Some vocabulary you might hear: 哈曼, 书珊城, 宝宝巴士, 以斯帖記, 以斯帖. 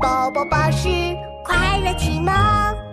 宝宝巴士快乐启蒙。